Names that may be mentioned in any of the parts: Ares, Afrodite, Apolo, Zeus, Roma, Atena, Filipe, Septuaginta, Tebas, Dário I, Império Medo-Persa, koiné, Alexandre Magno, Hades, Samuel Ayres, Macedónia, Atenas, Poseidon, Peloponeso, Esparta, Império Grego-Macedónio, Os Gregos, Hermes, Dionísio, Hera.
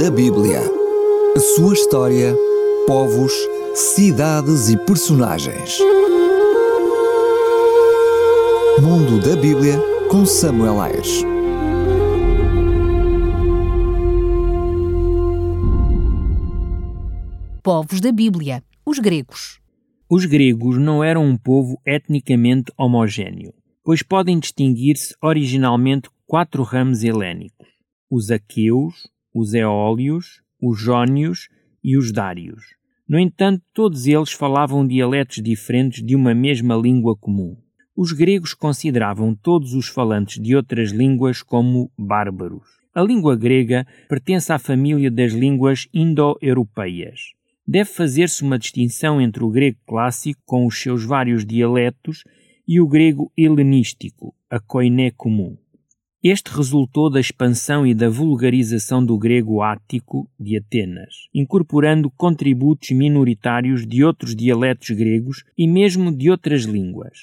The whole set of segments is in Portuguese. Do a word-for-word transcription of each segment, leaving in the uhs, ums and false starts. da Bíblia. A sua história, povos, cidades e personagens. Mundo da Bíblia com Samuel Ayres. Povos da Bíblia, os gregos. Os gregos não eram um povo etnicamente homogéneo, pois podem distinguir-se originalmente quatro ramos helénicos: os aqueus, os eólios, os jónios e os dários. No entanto, todos eles falavam dialetos diferentes de uma mesma língua comum. Os gregos consideravam todos os falantes de outras línguas como bárbaros. A língua grega pertence à família das línguas indo-europeias. Deve fazer-se uma distinção entre o grego clássico, com os seus vários dialetos, e o grego helenístico, a koiné comum. Este resultou da expansão e da vulgarização do grego ático de Atenas, incorporando contributos minoritários de outros dialetos gregos e mesmo de outras línguas.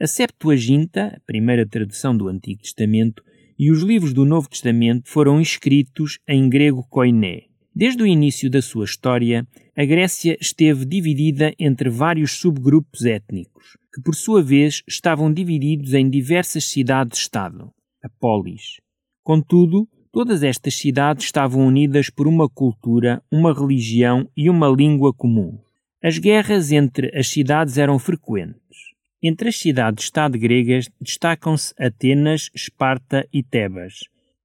A Septuaginta, a primeira tradução do Antigo Testamento, e os livros do Novo Testamento foram escritos em grego koiné. Desde o início da sua história, a Grécia esteve dividida entre vários subgrupos étnicos, que por sua vez estavam divididos em diversas cidades-estado, a polis. Contudo, todas estas cidades estavam unidas por uma cultura, uma religião e uma língua comum. As guerras entre as cidades eram frequentes. Entre as cidades-estado gregas destacam-se Atenas, Esparta e Tebas.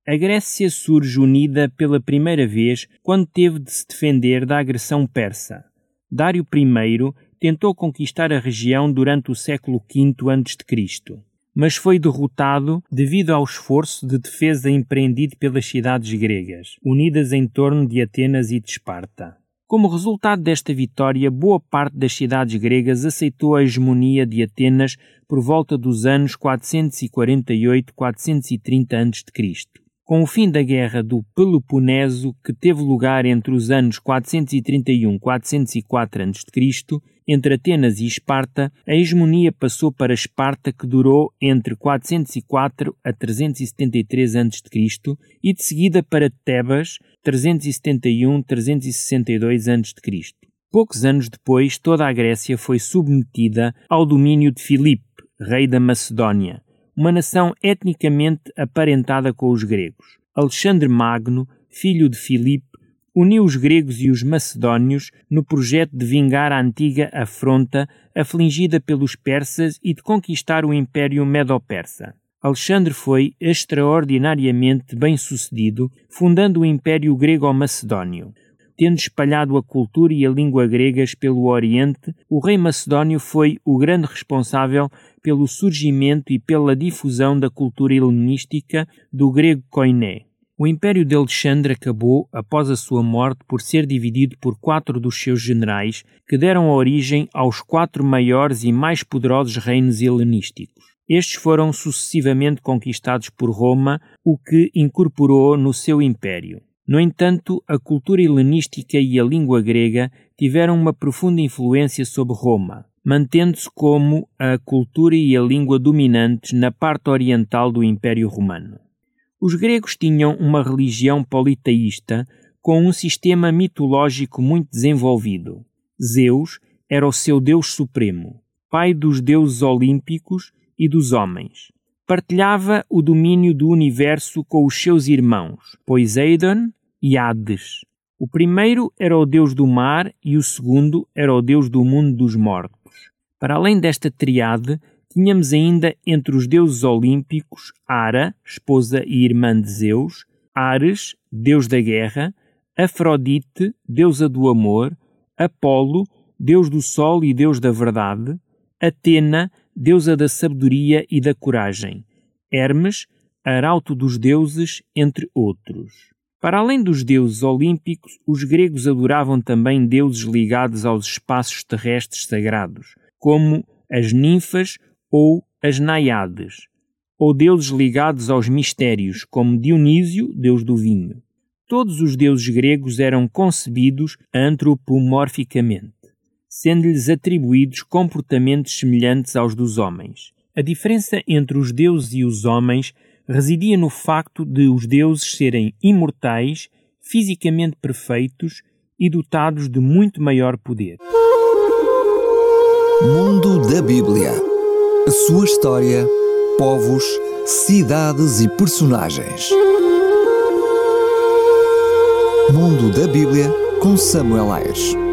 A Grécia surge unida pela primeira vez quando teve de se defender da agressão persa. Dário I tentou conquistar a região durante o século quinto antes de Cristo, mas foi derrotado devido ao esforço de defesa empreendido pelas cidades gregas, unidas em torno de Atenas e de Esparta. Como resultado desta vitória, boa parte das cidades gregas aceitou a hegemonia de Atenas por volta dos anos quatrocentos e quarenta e oito a quatrocentos e trinta antes de Cristo. Com o fim da Guerra do Peloponeso, que teve lugar entre os anos quatrocentos e trinta e um a quatrocentos e quatro antes de Cristo, entre Atenas e Esparta, a hegemonia passou para Esparta, que durou entre quatrocentos e quatro a trezentos e setenta e três antes de Cristo, e de seguida para Tebas, trezentos e setenta e um a trezentos e sessenta e dois antes de Cristo. Poucos anos depois, toda a Grécia foi submetida ao domínio de Filipe, rei da Macedónia, uma nação etnicamente aparentada com os gregos. Alexandre Magno, filho de Filipe, uniu os gregos e os macedónios no projeto de vingar a antiga afronta afligida pelos persas e de conquistar o Império Medo-Persa. Alexandre foi extraordinariamente bem-sucedido, fundando o Império Grego-Macedónio. Tendo espalhado a cultura e a língua gregas pelo Oriente, o rei macedónio foi o grande responsável pelo surgimento e pela difusão da cultura helenística do grego koiné. O Império de Alexandre acabou, após a sua morte, por ser dividido por quatro dos seus generais, que deram origem aos quatro maiores e mais poderosos reinos helenísticos. Estes foram sucessivamente conquistados por Roma, o que incorporou no seu império. No entanto, a cultura helenística e a língua grega tiveram uma profunda influência sobre Roma, mantendo-se como a cultura e a língua dominantes na parte oriental do Império Romano. Os gregos tinham uma religião politeísta com um sistema mitológico muito desenvolvido. Zeus era o seu deus supremo, pai dos deuses olímpicos e dos homens. Partilhava o domínio do universo com os seus irmãos, Poseidon e Hades. O primeiro era o deus do mar e o segundo era o deus do mundo dos mortos. Para além desta triade, tínhamos ainda entre os deuses olímpicos Hera, esposa e irmã de Zeus, Ares, deus da guerra, Afrodite, deusa do amor, Apolo, deus do sol e deus da verdade, Atena, deusa da sabedoria e da coragem, Hermes, arauto dos deuses, entre outros. Para além dos deuses olímpicos, os gregos adoravam também deuses ligados aos espaços terrestres sagrados, como as ninfas ou as naiades, ou deuses ligados aos mistérios, como Dionísio, deus do vinho. Todos os deuses gregos eram concebidos antropomorficamente, sendo-lhes atribuídos comportamentos semelhantes aos dos homens. A diferença entre os deuses e os homens residia no facto de os deuses serem imortais, fisicamente perfeitos e dotados de muito maior poder. Mundo da Bíblia. A sua história, povos, cidades e personagens. Mundo da Bíblia com Samuel Ayres.